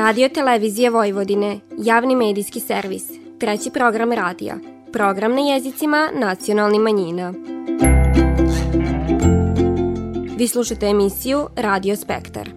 Radiotelevizije Vojvodine, javni medijski servis, treći program radija, program na jezicima nacionalnih manjina. Vi slušate emisiju Radio Spektar.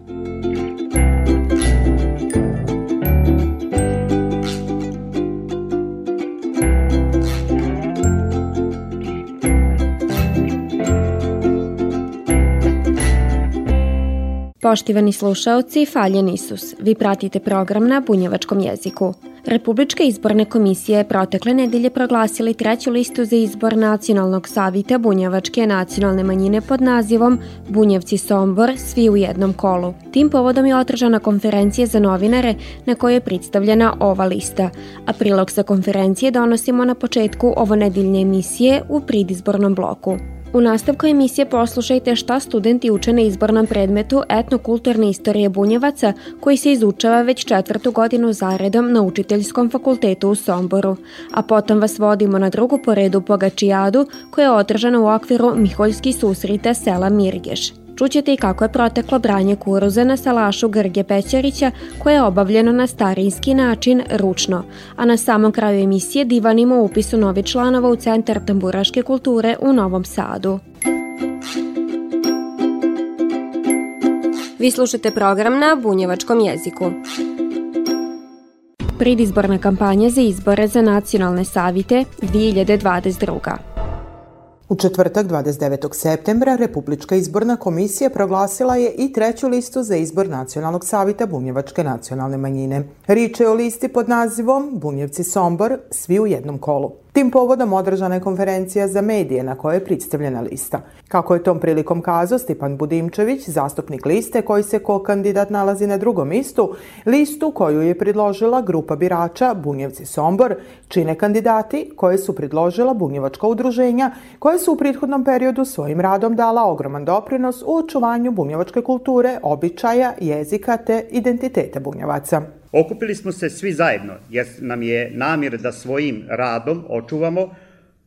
Poštivani slušaoci, faljen Isus, vi pratite program na bunjevačkom jeziku. Republička izborne komisije je protekle nedelje proglasila treću listu za izbor Nacionalnog savjeta bunjevačke nacionalne manjine pod nazivom Bunjevci Sombor, svi u jednom kolu. Tim povodom je održana konferencija za novinare na kojoj je predstavljena ova lista, a prilog sa konferencije donosimo na početku ovo nedeljne emisije u pridizbornom bloku. U nastavku emisije poslušajte šta studenti uče na izbornom predmetu etnokulturne istorije Bunjevaca koji se izučava već 4. godinu zaredom na Učiteljskom fakultetu u Somboru, a potom vas vodimo na drugu po redu pogačijadu koja je održana u okviru Miholjskih susrita sela Mirgeš. Čućete i kako je proteklo branje kuruze na salašu Grge Pećerića koje je obavljeno na starinski način, ručno. A na samom kraju emisije divanimo upisu novih članova u Centar tamburaške kulture u Novom Sadu. Vi slušate program na bunjevačkom jeziku. Predizborna kampanja za izbore za nacionalne savjete 2022. U četvrtak 29. septembra Republička izborna komisija proglasila je i treću listu za izbor Nacionalnog savjeta bunjevačke nacionalne manjine. Riječ je o listi pod nazivom Bunjevci Sombor, svi u jednom kolu. Tim povodom održana je konferencija za medije na kojoj je predstavljena lista. Kako je tom prilikom kazao Stipan Budimčević, zastupnik liste koji se kao kandidat nalazi na drugom mjestu, listu koju je predložila grupa birača Bunjevci Sombor čine kandidati koje su predložila bunjevačka udruženja koje su u prethodnom periodu svojim radom dala ogroman doprinos u očuvanju bunjevačke kulture, običaja, jezika te identiteta bunjevaca. Okupili smo se svi zajedno jer nam je namjer da svojim radom očuvamo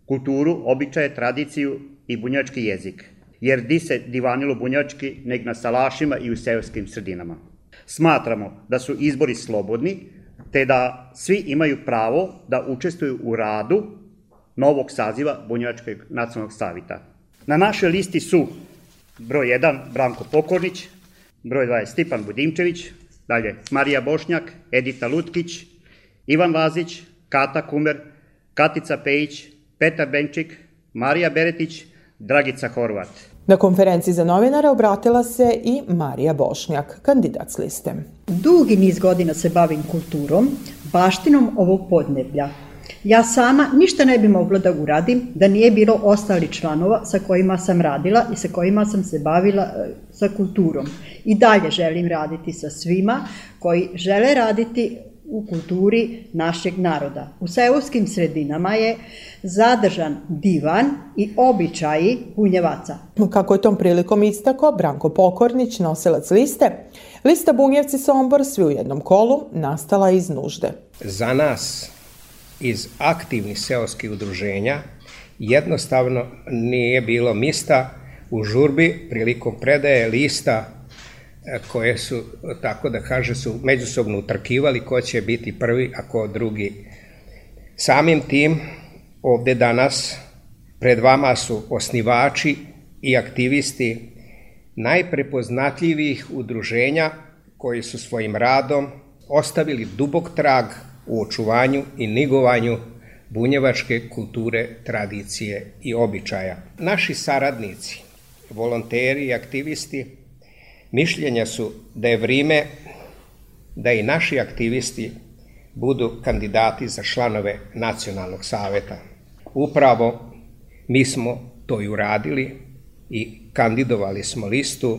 kulturu, običaje, tradiciju i bunjevački jezik. Jer di se divanilo bunjevački neg na salašima i u seoskim sredinama. Smatramo da su izbori slobodni te da svi imaju pravo da učestvuju u radu novog saziva Bunjevačkog nacionalnog savjeta. Na našoj listi su broj 1 Branko Pokornić, broj 2 Stipan Budimčević, dalje, Marija Bošnjak, Edita Lutkić, Ivan Vazić, Kata Kumer, Katica Pejić, Petar Benčić, Marija Beretić, Dragica Horvat. Na konferenciji za novinare obratila se i Marija Bošnjak, kandidat s liste. Dugi niz godina se bavim kulturom, baštinom ovog podneblja. Ja sama ništa ne bi mogla da uradim da nije bilo ostalih članova sa kojima sam radila i sa kojima sam se bavila sa kulturom. I dalje želim raditi sa svima koji žele raditi u kulturi našeg naroda. U seoskim sredinama je zadržan divan i običaji bunjevaca. Kako je tom prilikom istakao Branko Pokornić, nosilac liste, lista Bunjevci Sombor svi u jednom kolu nastala iz nužde. Za nas iz aktivnih seoskih udruženja jednostavno nije bilo mjesta u žurbi prilikom predaje lista koje su, tako da kaže, su međusobno utrkivali ko će biti prvi, a ko drugi. Samim tim, ovdje danas pred vama su osnivači i aktivisti najprepoznatljivijih udruženja koji su svojim radom ostavili dubok trag u očuvanju i negovanju bunjevačke kulture, tradicije i običaja. Naši saradnici, volonteri i aktivisti mišljenja su da je vrijeme da i naši aktivisti budu kandidati za članove Nacionalnog savjeta. Upravo mi smo to i uradili i kandidovali smo listu,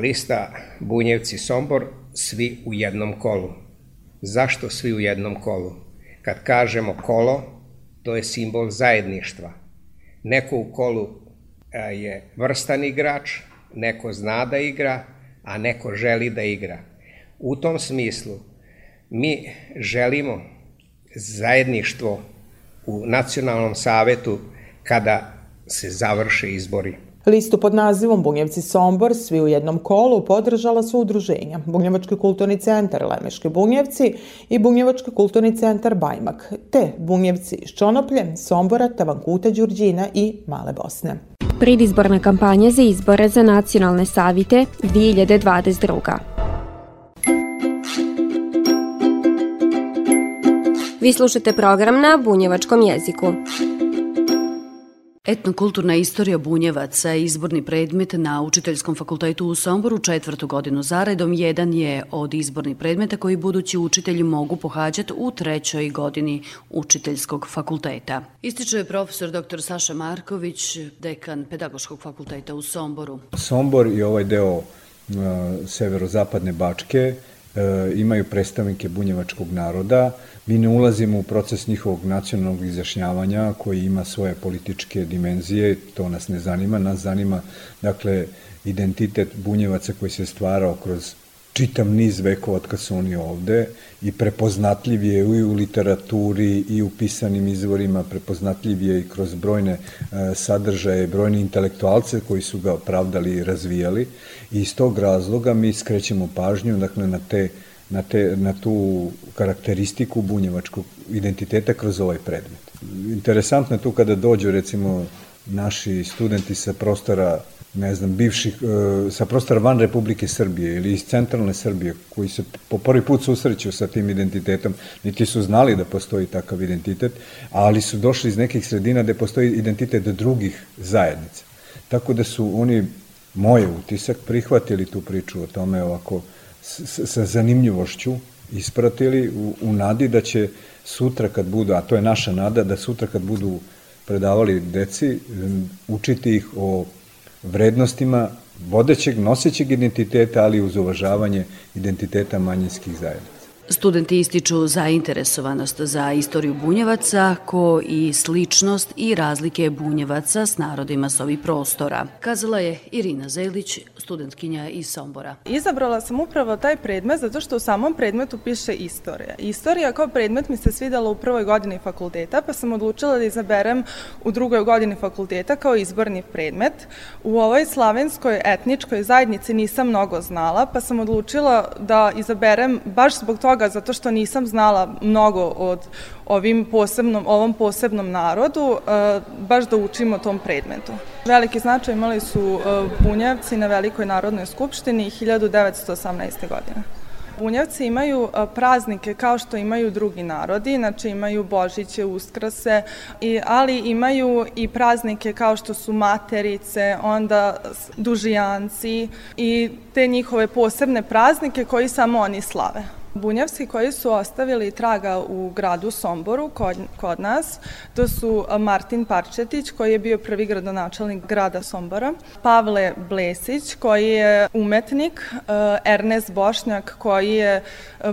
lista Bunjevci Sombor, svi u jednom kolu. Zašto svi u jednom kolu? Kad kažemo kolo, to je simbol zajedništva. Neko u kolu je vrstan igrač, neko zna da igra, a neko želi da igra. U tom smislu mi želimo zajedništvo u Nacionalnom savjetu kada se završe izbori. Listu pod nazivom Bunjevci Sombor svi u jednom kolu podržala su udruženja Bunjevački kulturni centar Lemeški Bunjevci i Bunjevački kulturni centar Bajmak, te Bunjevci iz Čonoplje, Sombora, Tavankuta, Đurđina i Male Bosne. Predizborna kampanja za izbore za nacionalne savite 2022. Vi slušate program na bunjevačkom jeziku. Etnokulturna istorija Bunjevaca je izborni predmet na Učiteljskom fakultetu u Somboru četvrtu godinu zaredom. Jedan je od izbornih predmeta koji budući učitelji mogu pohađati u trećoj godini Učiteljskog fakulteta. Ističe profesor dr. Saša Marković, dekan Pedagoškog fakulteta u Somboru. Sombor i ovaj deo severozapadne Bačke imaju predstavnike bunjevačkog naroda. Mi ne ulazimo u proces njihovog nacionalnog izjašnjavanja koji ima svoje političke dimenzije, to nas ne zanima. Nas zanima, dakle, identitet bunjevaca koji se stvarao kroz čitav niz vekova od kad su oni ovde i prepoznatljiv je i u literaturi i u pisanim izvorima, prepoznatljiv je i kroz brojne sadržaje, brojne intelektualce koji su ga pravdali i razvijali. I iz tog razloga mi skrećemo pažnju, dakle, na tu karakteristiku bunjevačkog identiteta kroz ovaj predmet. Interesantno je tu kada dođu, recimo, naši studenti sa prostora sa prostora van Republike Srbije ili iz centralne Srbije, koji se po prvi put susreću sa tim identitetom, niti su znali da postoji takav identitet, ali su došli iz nekih sredina gde postoji identitet drugih zajednica. Tako da su oni, moj utisak, prihvatili tu priču o tome ovako sa zanimljivošću, ispratili u nadi da će sutra kad budu, a to je naša nada, da sutra kad budu predavali deci, učiti ih o vrednostima vodećeg, nosećeg identiteta, ali uz uvažavanje identiteta manjinskih zajednica. Studenti ističu zainteresovanost za istoriju Bunjevaca, kao i sličnost i razlike Bunjevaca s narodima s ovih prostora, kazala je Irina Zelić, studentkinja iz Sombora. Izabrala sam upravo taj predmet zato što u samom predmetu piše istorija. Istorija kao predmet mi se svidala u prvoj godini fakulteta, pa sam odlučila da izaberem u drugoj godini fakulteta kao izborni predmet. U ovoj slavenskoj etničkoj zajednici nisam mnogo znala, pa sam odlučila da izaberem baš zbog toga, zato što nisam znala mnogo od ovom posebnom narodu, baš da učim o tom predmetu. Veliki značaj imali su Bunjevci na Velikoj narodnoj skupštini 1918. godine. Bunjevci imaju praznike kao što imaju drugi narodi, znači imaju Božiće, Uskrse, ali imaju i praznike kao što su Materice, onda Dužijanci i te njihove posebne praznike koji samo oni slave. Bunjevci koji su ostavili traga u gradu Somboru kod nas, to su Martin Parčetić koji je bio prvi gradonačelnik grada Sombora, Pavle Blesić koji je umetnik, Ernest Bošnjak koji je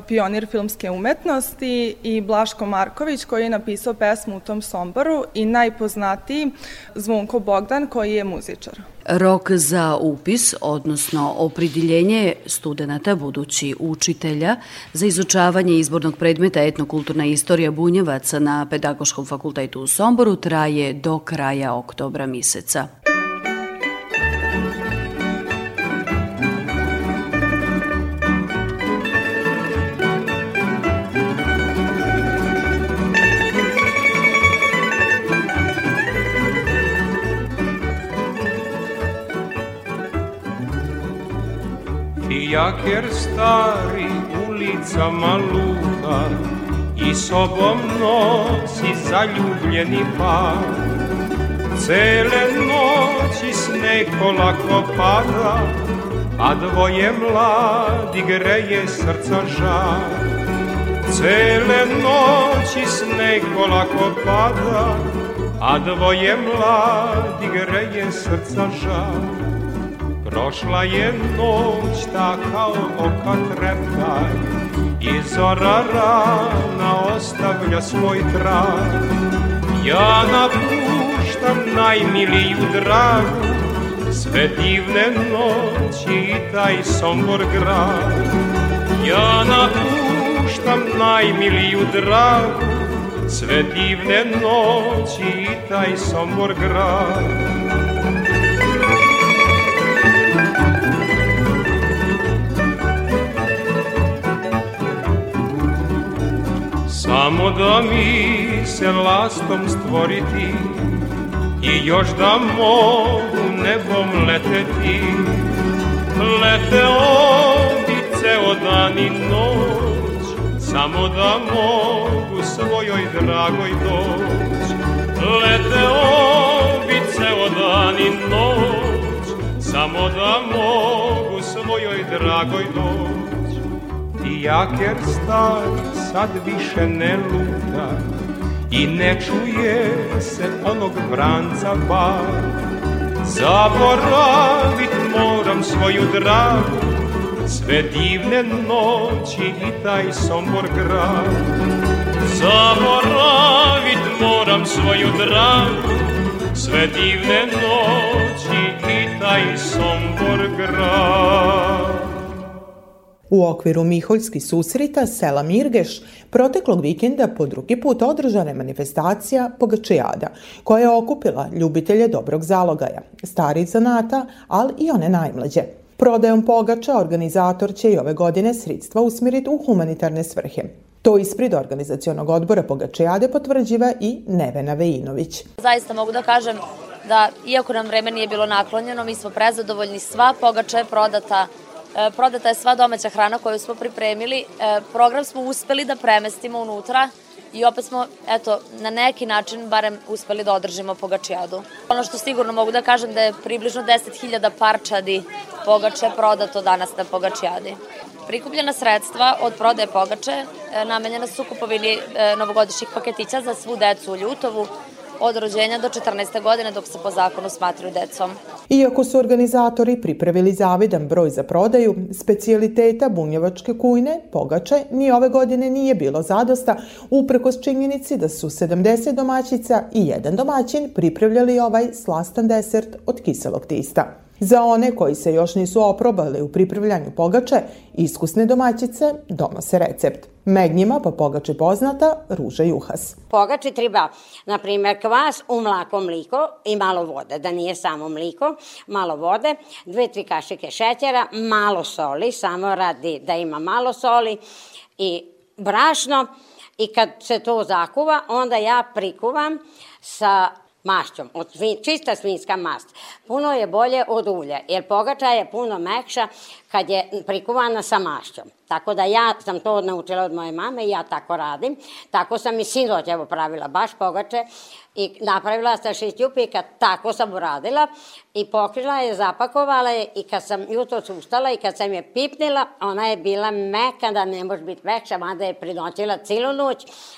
pionir filmske umetnosti i Blaško Marković koji je napisao pesmu u tom Somboru i najpoznatiji Zvonko Bogdan koji je muzičar. Rok za upis, odnosno opredjeljenje studenta budući učitelja za izučavanje izbornog predmeta etnokulturna istorija Bunjevaca na Pedagoškom fakultetu u Somboru traje do kraja oktobra mjeseca. Jak jer stari ulicama luta i sobom nosi zaljubljeni par, cele noći sneg polako pada, a dvoje mladi greje srca žar. Cele noći sneg polako pada, a dvoje mladi greje srca žar. Prošla je noć ta kao oka treptaj i zora rana ostavlja svoj trag. Ja napuštam najmiliju dragu, sve divne noći i taj Sombor grad. Ja napuštam najmiliju dragu, sve divne noći i taj Sombor grad. Samo da mi se lastom stvoriti i još da mogu nebom leteti. Leteo bi ceo dan i noć, samo da mogu svojoj dragoj doć. Leteo bi ceo dan i noć, samo da mogu svojoj dragoj doć. I ja ker star sad više ne luta i ne čuje se onog vranca bar. Zaboravit moram svoju dragu, sve divne noći i taj Sombor grad. Zaboravit moram svoju dragu, sve divne noći i taj Sombor grad. U okviru Miholjskih susreta sela Mirgeš proteklog vikenda po drugi put održana je manifestacija Pogačijada, koja je okupila ljubitelje dobrog zalogaja, starih zanata, ali i one najmlađe. Prodajom pogača organizator će i ove godine sredstva usmjeriti u humanitarne svrhe. To ispred organizacionog odbora Pogačijade potvrđiva i Nevena Vejinović. Zaista mogu da kažem da, iako nam vreme nije bilo naklonjeno, mi smo prezadovoljni, sva pogača je prodata. Prodata je sva domaća hrana koju smo pripremili. Program smo uspeli da premestimo unutra i opet smo, eto, na neki način barem uspeli da održimo pogačijadu. Ono što sigurno mogu da kažem da je približno 10.000 parčadi pogače prodato danas na pogačijadi. Prikupljena sredstva od prodaje pogače namenjena su kupovini novogodišnjih paketića za svu decu u Ljutovu, od rođenja do 14. godine, dok se po zakonu smatraju decom. Iako su organizatori pripremili zavidan broj za prodaju, specijaliteta bunjevačke kujne, pogače, ni ove godine nije bilo zadosta, uprkos činjenici da su 70 domaćica i jedan domaćin pripremljali ovaj slastan desert od kiselog tista. Za one koji se još nisu oprobali u pripravljanju pogače, iskusne domaćice donose recept. Med njima, po pogači poznata, ruža juhas. Pogači treba, na primjer, kvas u mlako mliko i malo vode, da nije samo mliko, malo vode, 2-3 kašike šećera, malo soli, samo radi da ima malo soli i brašno. I kad se to zakuva, onda ja prikuvam sa mašćom, čista svinjska mast. Puno je bolje od ulja, jer pogača je puno mekša kad je prikuvana sa mašćom. Tako da ja sam to naučila od moje mame i ja tako radim. Tako sam i sinoć pravila baš pogače i napravila sa 6 jupika, tako sam uradila i pokrila je, zapakovala je i kad sam jutros ustala i kad sam je pipnila, ona je bila mekana, ne može biti mekša, mada je prinoćila cijelu noć,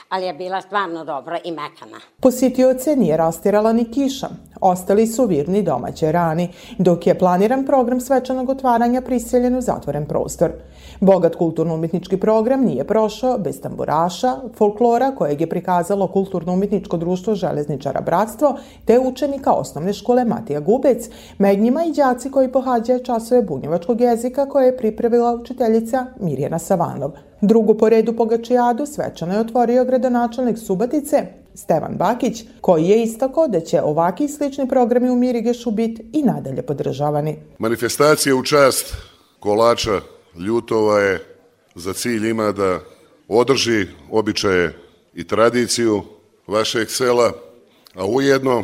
ali je bila stvarno dobra i mekana. Posjetioce nije rastirala ni kiša. Ostali su virni domaće rani, dok je planiran program svečanog otvaranja priseljen u zatvoren prostor. Bogat kulturno-umjetnički program nije prošao bez tamburaša, folklora kojeg je prikazalo Kulturno-umjetničko društvo Železničara Bratstvo, te učenika osnovne škole Matija Gubec, med njima i đaci koji pohađaju časove bunjevačkog jezika koje je pripremila učiteljica Mirjana Savanov. Drugu po redu pogačijadu svečano je otvorio gradonačelnik Subotice Stevan Bakić, koji je istakao da će ovaki slični programi u Mirigešu biti i nadalje podržavani. Manifestacija u čast kolača Ljutova je za cilj ima da održi običaje i tradiciju vašeg sela, a ujedno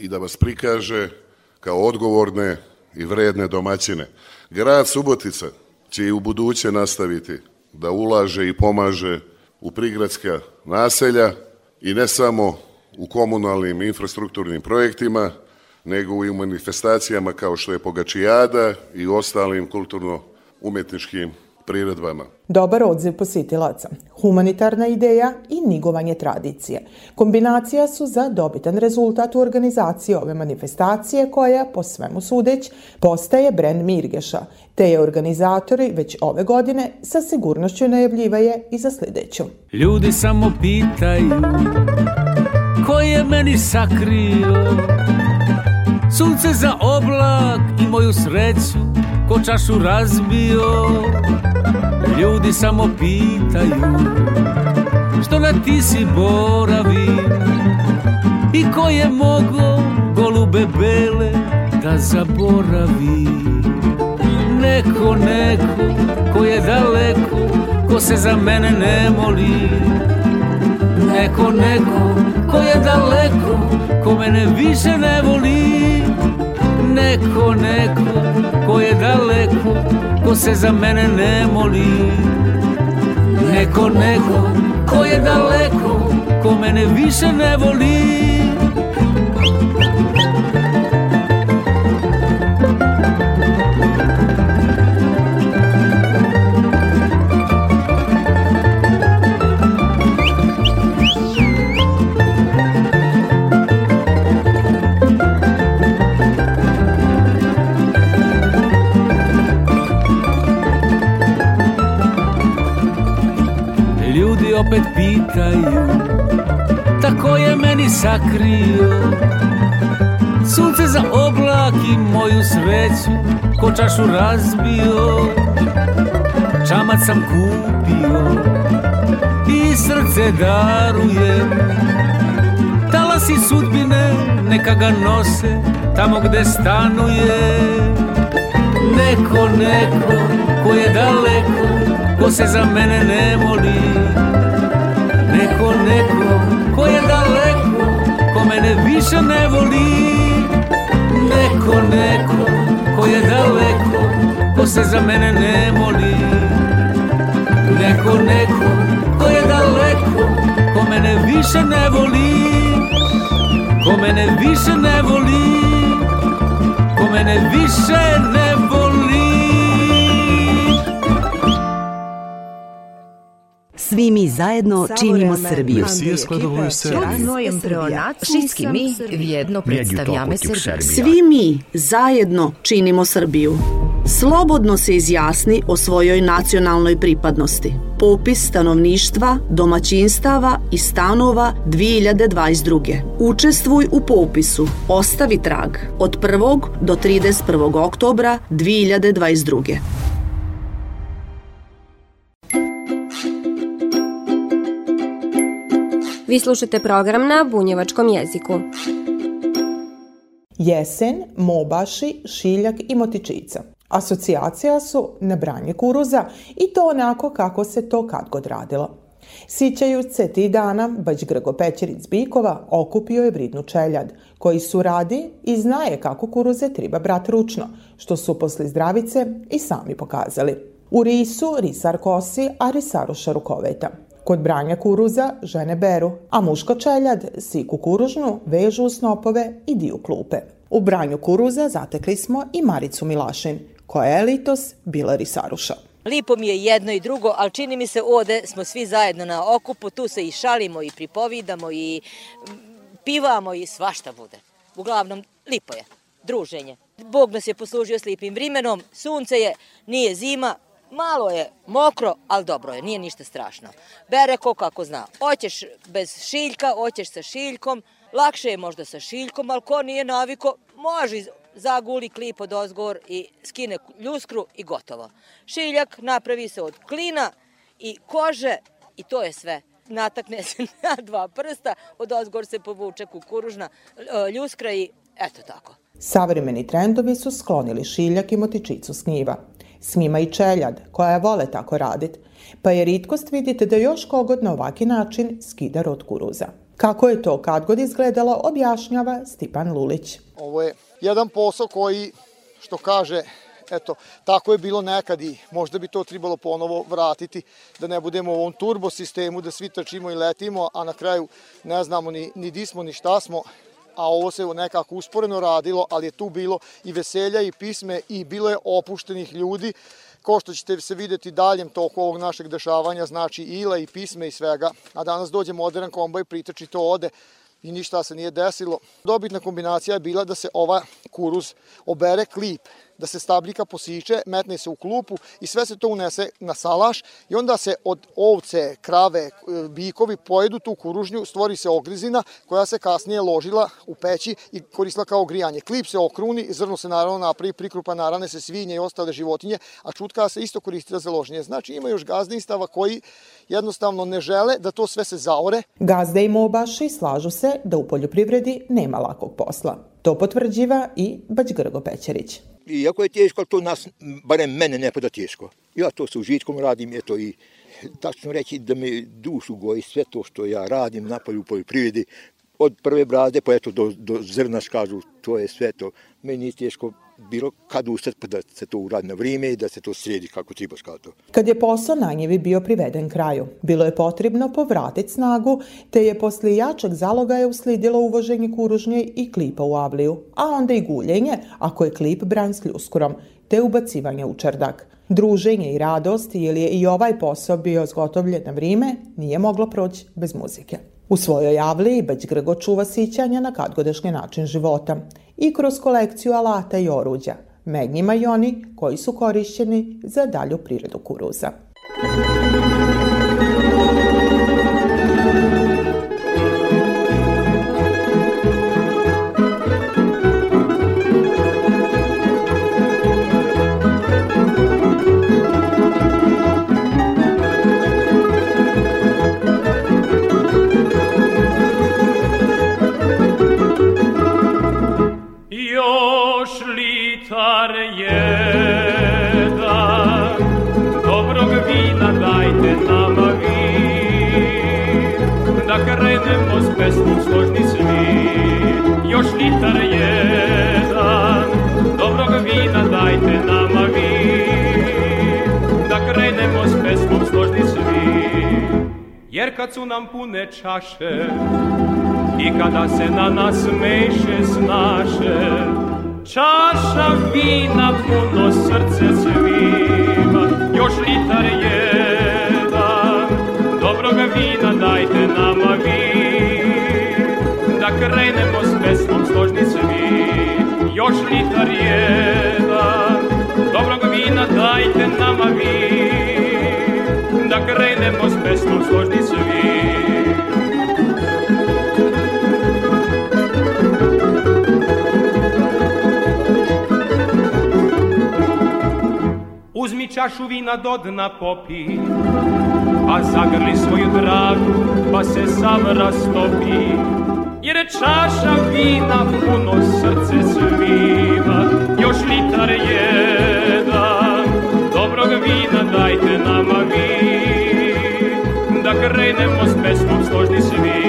i da vas prikaže kao odgovorne i vredne domaćine. Grad Subotica će i u buduće nastaviti da ulaže i pomaže u prigradska naselja i ne samo u komunalnim infrastrukturnim projektima, nego i u manifestacijama kao što je Pogačijada i ostalim kulturno-umetničkim priredbama. Dobar odziv posjetilaca, humanitarna ideja i nigovanje tradicije. Kombinacija su za dobitan rezultat u organizaciji ove manifestacije koja, po svemu sudeć, postaje brend Mirgeša, te je organizatori već ove godine sa sigurnošću najavljivaje i za sljedeću. Ljudi samo pitaju ko je meni sakrio sunce za oblak i moju sreću ko čašu razbio. Ljudi samo pitaju što na ti si boravi i ko je mogo golube bele da zaboravi. Neko ko je daleko, ko se za mene ne moli, neko ko je daleko, ko mene više ne voli. Neko ko je daleko, ko se za mene ne moli. Neko ko je daleko, ko mene više ne voli. Opet pitaju, tako je meni sakrio sunce za oblak i moju sreću ko čašu razbio. Čamac sam kupio i srce darujem, talasi sudbine neka ga nose tamo gde stanuje. Neko ko je daleko, ko se za mene ne moli. Neko ko je daleko, ko mene više ne voli. Neko ko je daleko, ko se za mene ne moli. Neko ko je daleko, ko mene više ne voli. Ko mene više ne voli. Ko mene više ne voli. Svi mi zajedno činimo Srbiju. Svi mi zajedno činimo Srbiju. Slobodno se izjasni o svojoj nacionalnoj pripadnosti. Popis stanovništva, domaćinstava i stanova 2022. Učestvuj u popisu. Ostavi trag. Od 1. do 31. oktobra 2022. Vi slušate program na bunjevačkom jeziku. Jesen, mobaši, šiljak i motičica. Asocijacija su na branje kuruza i to onako kako se to kad god radilo. Sićaju se ti dana, baš Grge Pećerić Bikova okupio je vridnu čeljad, koji su radi i znaje kako kuruze treba brati ručno, što su posle zdravice i sami pokazali. U risu risar kosi, a risaruša rukoveta. Kod branja kuruza žene beru, a muška čeljad si kukuružnu vežu u snopove i dio klupe. U branju kuruza zatekli smo i Maricu Milašin, koja je letos bila risaruša. Lipo mi je jedno i drugo, ali čini mi se ovde smo svi zajedno na okupu, tu se i šalimo i pripovidamo i pivamo i svašta bude. Uglavnom, lipo je, druženje. Bog nas je poslužio s lijepim vremenom, sunce je, nije zima. Malo je mokro, ali dobro je, nije ništa strašno. Bere ko kako zna. Hoćeš bez šiljka, hoćeš sa šiljkom. Lakše je možda sa šiljkom, ali ko nije naviko, može zaguli klip od ozgor i skine ljuskru i gotovo. Šiljak napravi se od klina i kože i to je sve. Natakne se na 2 prsta, od ozgor se povuče kukuružna ljuskra i eto tako. Savremeni trendovi su sklonili šiljak i motičicu s knjiva. S njima i čeljad, koja je vole tako radit, pa je ritkost vidite da još kogod na ovaki način skida rod kuruza. Kako je to kad god izgledalo, objašnjava Stipan Lulić. Ovo je jedan posao koji, što kaže, eto, tako je bilo nekad i možda bi to trebalo ponovo vratiti, da ne budemo u ovom turbo sistemu, da svi trčimo i letimo, a na kraju ne znamo ni di smo, ni šta smo. A ovo se nekako usporeno radilo, ali je tu bilo i veselja i pisme i bilo je opuštenih ljudi. Ko što ćete se vidjeti daljem toku ovog našeg dešavanja, znači ila i pisme i svega. A danas dođe modern kombo i pritači to ode i ništa se nije desilo. Dobitna kombinacija je bila da se ova kuruz obere klip, da se stabljika posiče, metne se u klupu i sve se to unese na salaš i onda se od ovce, krave, bikovi pojedu tu kuružnju, stvori se ogrizina koja se kasnije ložila u peći i koristila kao grijanje. Klip se okruni, zrno se naravno napravi, prikrupa narane se svinje i ostale životinje, a čutka se isto koristila za loženje. Znači ima još gazdinstava koji jednostavno ne žele da to sve se zaore. Gazde i mobaši slažu se da u poljoprivredi nema lakog posla. To potvrđiva i baš Grge Pećerić. Iako je teško, ali to nas, barem mene, ne pada teško. Ja to sa užitkom radim, eto i tačno reći da mi dušu goji sve to što ja radim na polju poljoprivredi, od prve brade pa eto do zrna, kažu, to je sve to. Meni je teško bilo kad ustati pa da se to uradi na vrijeme i da se to sredi kako treba. Kad je posao na njivi bio priveden kraju, bilo je potrebno povratiti snagu, te je poslije jačeg zalogaja uslijedilo uvoženje kuružnje i klipa u avliju, a onda i guljenje ako je klip bran s ljuskurom, te ubacivanje u čerdak. Druženje i radost, jer je i ovaj posao bio zgotovljen na vrijeme, nije moglo proći bez muzike. U svojoj avliji Beć Grgo čuva sićanja na kadgodešnji način života i kroz kolekciju alata i oruđa, med njima i oni koji su korišćeni za dalju priredu kuruza. Kad su nam pune čaše i kada se na nas meše snaše, čaša vina puno srce svima, još litar jedan dobrog vina dajte nama vi, da krenemo s pesmom složni svi. Još litar jedan dobrog vina dajte nama vi, da krenemo s pesmom složni svi. Uzmi čašu vina do dna popi, a zagrli svoju dragu pa se sam rastopi, jer je čaša vina puno srce svima, još litar jedan dobrog vina dajte nama vi, da krenemo s pesmom složni svi.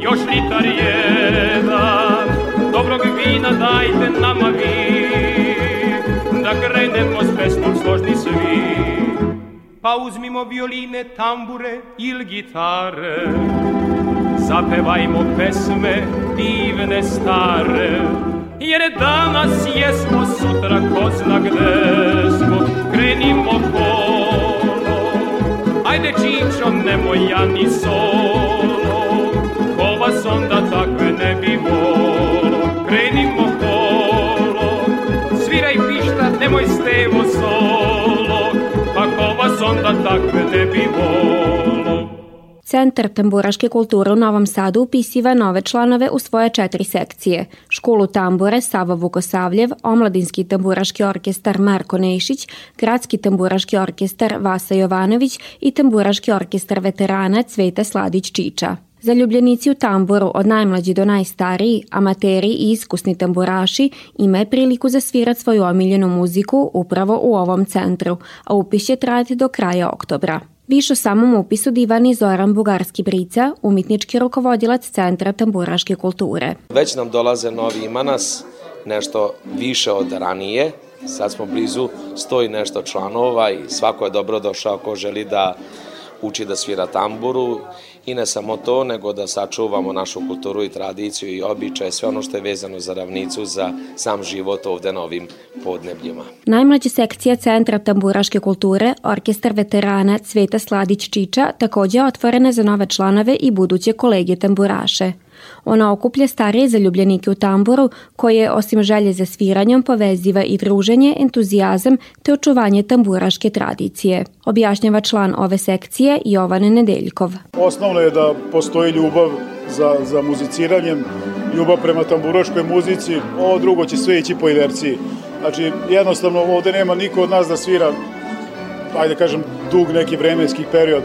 Još litar jedan dobrog vina dajte nama vi, da krenemo s pesmom složni svi. Pa uzmimo violine, tambure ili gitare, zapevajmo pesme divne stare, jer danas jesmo, sutra ko zna gde smo. Krenimo kolo, ajde čičom, nemoj ja ni solo, ko vas onda takve ne bi volo. Krenimo kolo, sviraj pišta, nemoj Stevo solo, pa ko vas onda takve ne bi volo. Centar tamburaške kulture u Novom Sadu upisiva nove članove u svoje 4 sekcije. Školu tambure Sava Vukosavljev, Omladinski tamburaški orkestar Marko Nešić, Gradski tamburaški orkestar Vasa Jovanović i tamburaški orkestar veterana Cveta Sladić-Čiča. Zaljubljenici u tamburu, od najmlađi do najstariji, amateri i iskusni tamburaši, imaju priliku zasvirati svoju omiljenu muziku upravo u ovom centru, a upis će trajati do kraja oktobra. Više o samom upisu divani Zoran Bugarski-Brica, umjetnički rukovodilac Centra tamburaške kulture. Već nam dolaze novi, ima nas nešto više od ranije. Sad smo blizu 100 i nešto članova i svako je dobro došao ko želi da uči da svira tamburu. I ne samo to, nego da sačuvamo našu kulturu i tradiciju i običaje, sve ono što je vezano za ravnicu, za sam život ovdje na ovim podnebljima. Najmlađa sekcija Centra tamburaške kulture, orkestar veterana Cveta Sladić-Čiča, također je otvorena za nove članove i buduće kolege tamburaše. Ona okuplja starije zaljubljenike u tamburu, koje osim želje za sviranjem poveziva i druženje, entuzijazam te očuvanje tamburaške tradicije. Objašnjava član ove sekcije Jovan Nedeljkov. Osnovno je da postoji ljubav za muziciranjem, ljubav prema tamburaškoj muzici, ovo drugo će sve ići po inerciji. Znači jednostavno ovdje nema niko od nas da svira ajde kažem, dug neki vremenski period.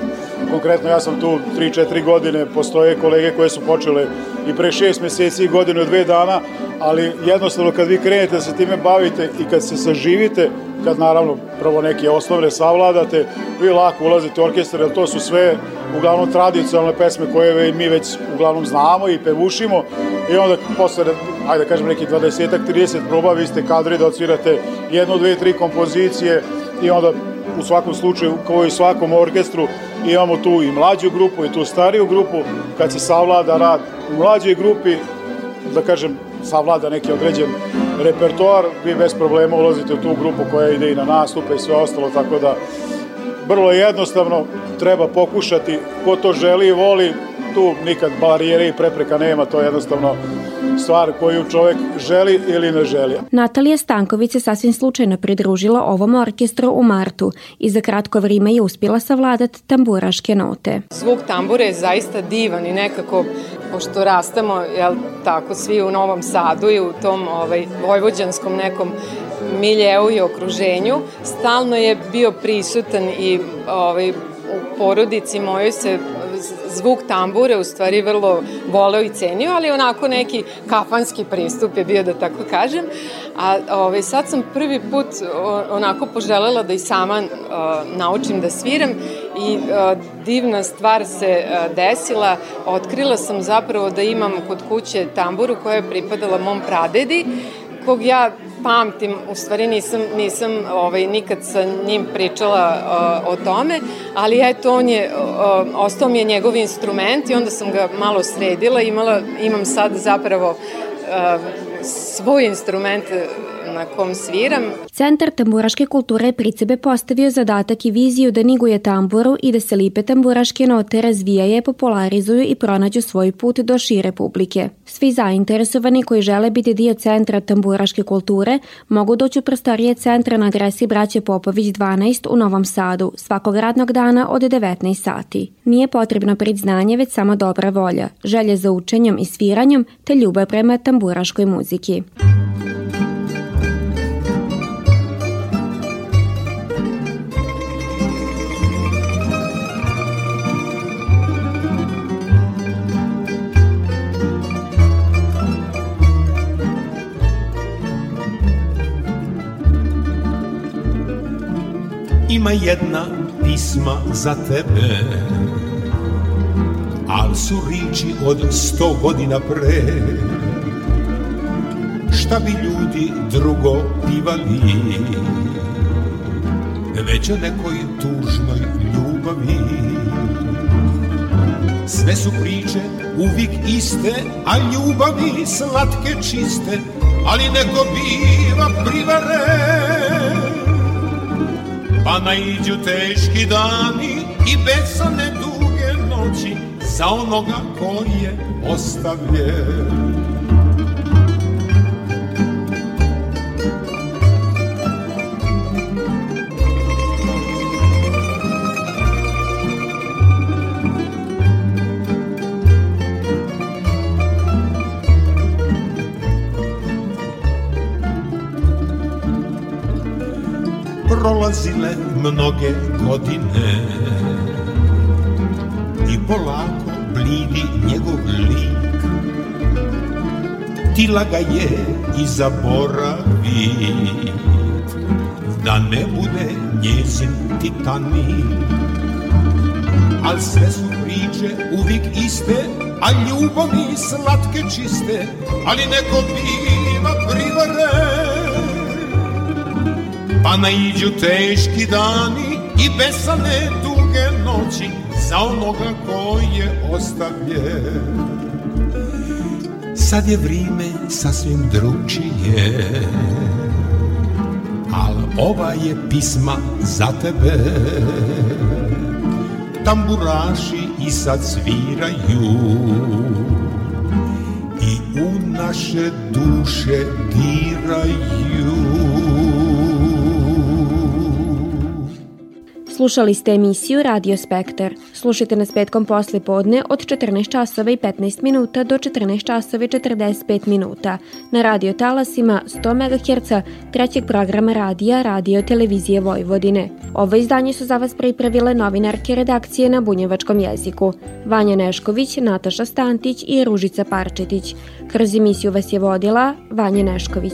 Konkretno ja sam tu 3-4 godine, postoje kolege koje su počele i pre 6 meseci i godinu od 2 dana, ali jednostavno kad vi krenete da se time bavite i kad se saživite, kad naravno prvo neke osnovne savladate, vi lako ulazite u orkestar, jer to su sve uglavnom tradicionalne pesme koje mi već uglavnom znamo i pevušimo, i onda posle, ajde kažem, neki 20-30 proba, vi ste kadri da odsvirate 1, 2, 3 kompozicije, i onda u svakom slučaju, kao i svakom orkestru, imamo tu i mlađu grupu i tu stariju grupu. Kad se savlada rad u mlađoj grupi, da kažem, savlada neki određen repertoar, vi bez problema ulazite u tu grupu koja ide i na nastupe i sve ostalo, tako da vrlo jednostavno treba pokušati. Ko to želi i voli, tu nikad barijere i prepreka nema, to je jednostavno stvar koju čovek želi ili ne želi. Natalija Stanković se sasvim slučajno pridružila ovom orkestru u martu i za kratko vrijeme je uspjela savladati tamburaške note. Zvuk tambure je zaista divan i nekako, pošto rastemo, jel tako, svi u Novom Sadu i u tom vojvođanskom nekom miljeu i okruženju, stalno je bio prisutan i u porodici mojoj se zvuk tambure u stvari vrlo voleo i cenio, ali onako neki kafanski pristup je bio, da tako kažem. A sad sam prvi put onako poželjela da i sama naučim da sviram, i divna stvar se desila. Otkrila sam zapravo da imam kod kuće tamburu koja je pripadala mom pradedi, kog ja pamtim, u stvari nisam nikad sa njim pričala o tome, ali eto, ostao mi je njegov instrument i onda sam ga malo sredila. Imam sad zapravo svoj instrument na kom sviram. Centar tamburaške kulture pri sebe postavio zadatak i viziju da neguje tamburu i da se lipe tamburaške note razvijaju, popularizuju i pronađu svoj put do šire publike. Svi zainteresovani koji žele biti dio Centra tamburaške kulture mogu doći u prostorije centra na adresi Braće Popović 12 u Novom Sadu svakog radnog dana od 19 sati. Nije potrebno priznanje, već samo dobra volja, želje za učenjem i sviranjem te ljubav prema tamburaškoj muziki. Ima jedna pisma za tebe, al su riči od 100 godina pre. Šta bi ljudi drugo pivali, već o nekoj tužnoj ljubavi. Sve su priče uvijek iste, a ljubavi slatke čiste, ali neko biva privaren. Pa naiđu teški dani i besane duge noći za onoga koji je ostavljen. Prolazile mnoge godine i polako blidi njegov lik. Tila ga je i zaboravit, da ne bude njezin Titanik. Al sve su priče uvijek iste, a ljubavi slatke čiste, ali neko biva privaren. Pa naiđu teški dani i besane duge noći za onoga koji je ostavljen. Sad je vrime sasvim drugčije, al ova je pisma za tebe. Tamburaši i sad sviraju i u naše duše diraju. Slušali ste emisiju Radio Spektar. Slušajte nas petkom posle podne od 14:15 do 14:45 na radio talasima 100 MHz trećeg programa Radija Radiotelevizije Vojvodine. Ovo izdanje su za vas pripravile novinarke redakcije na bunjevačkom jeziku Vanja Nešković, Nataša Stantić i Ružica Parčetić. Kroz emisiju vas je vodila Vanja Nešković.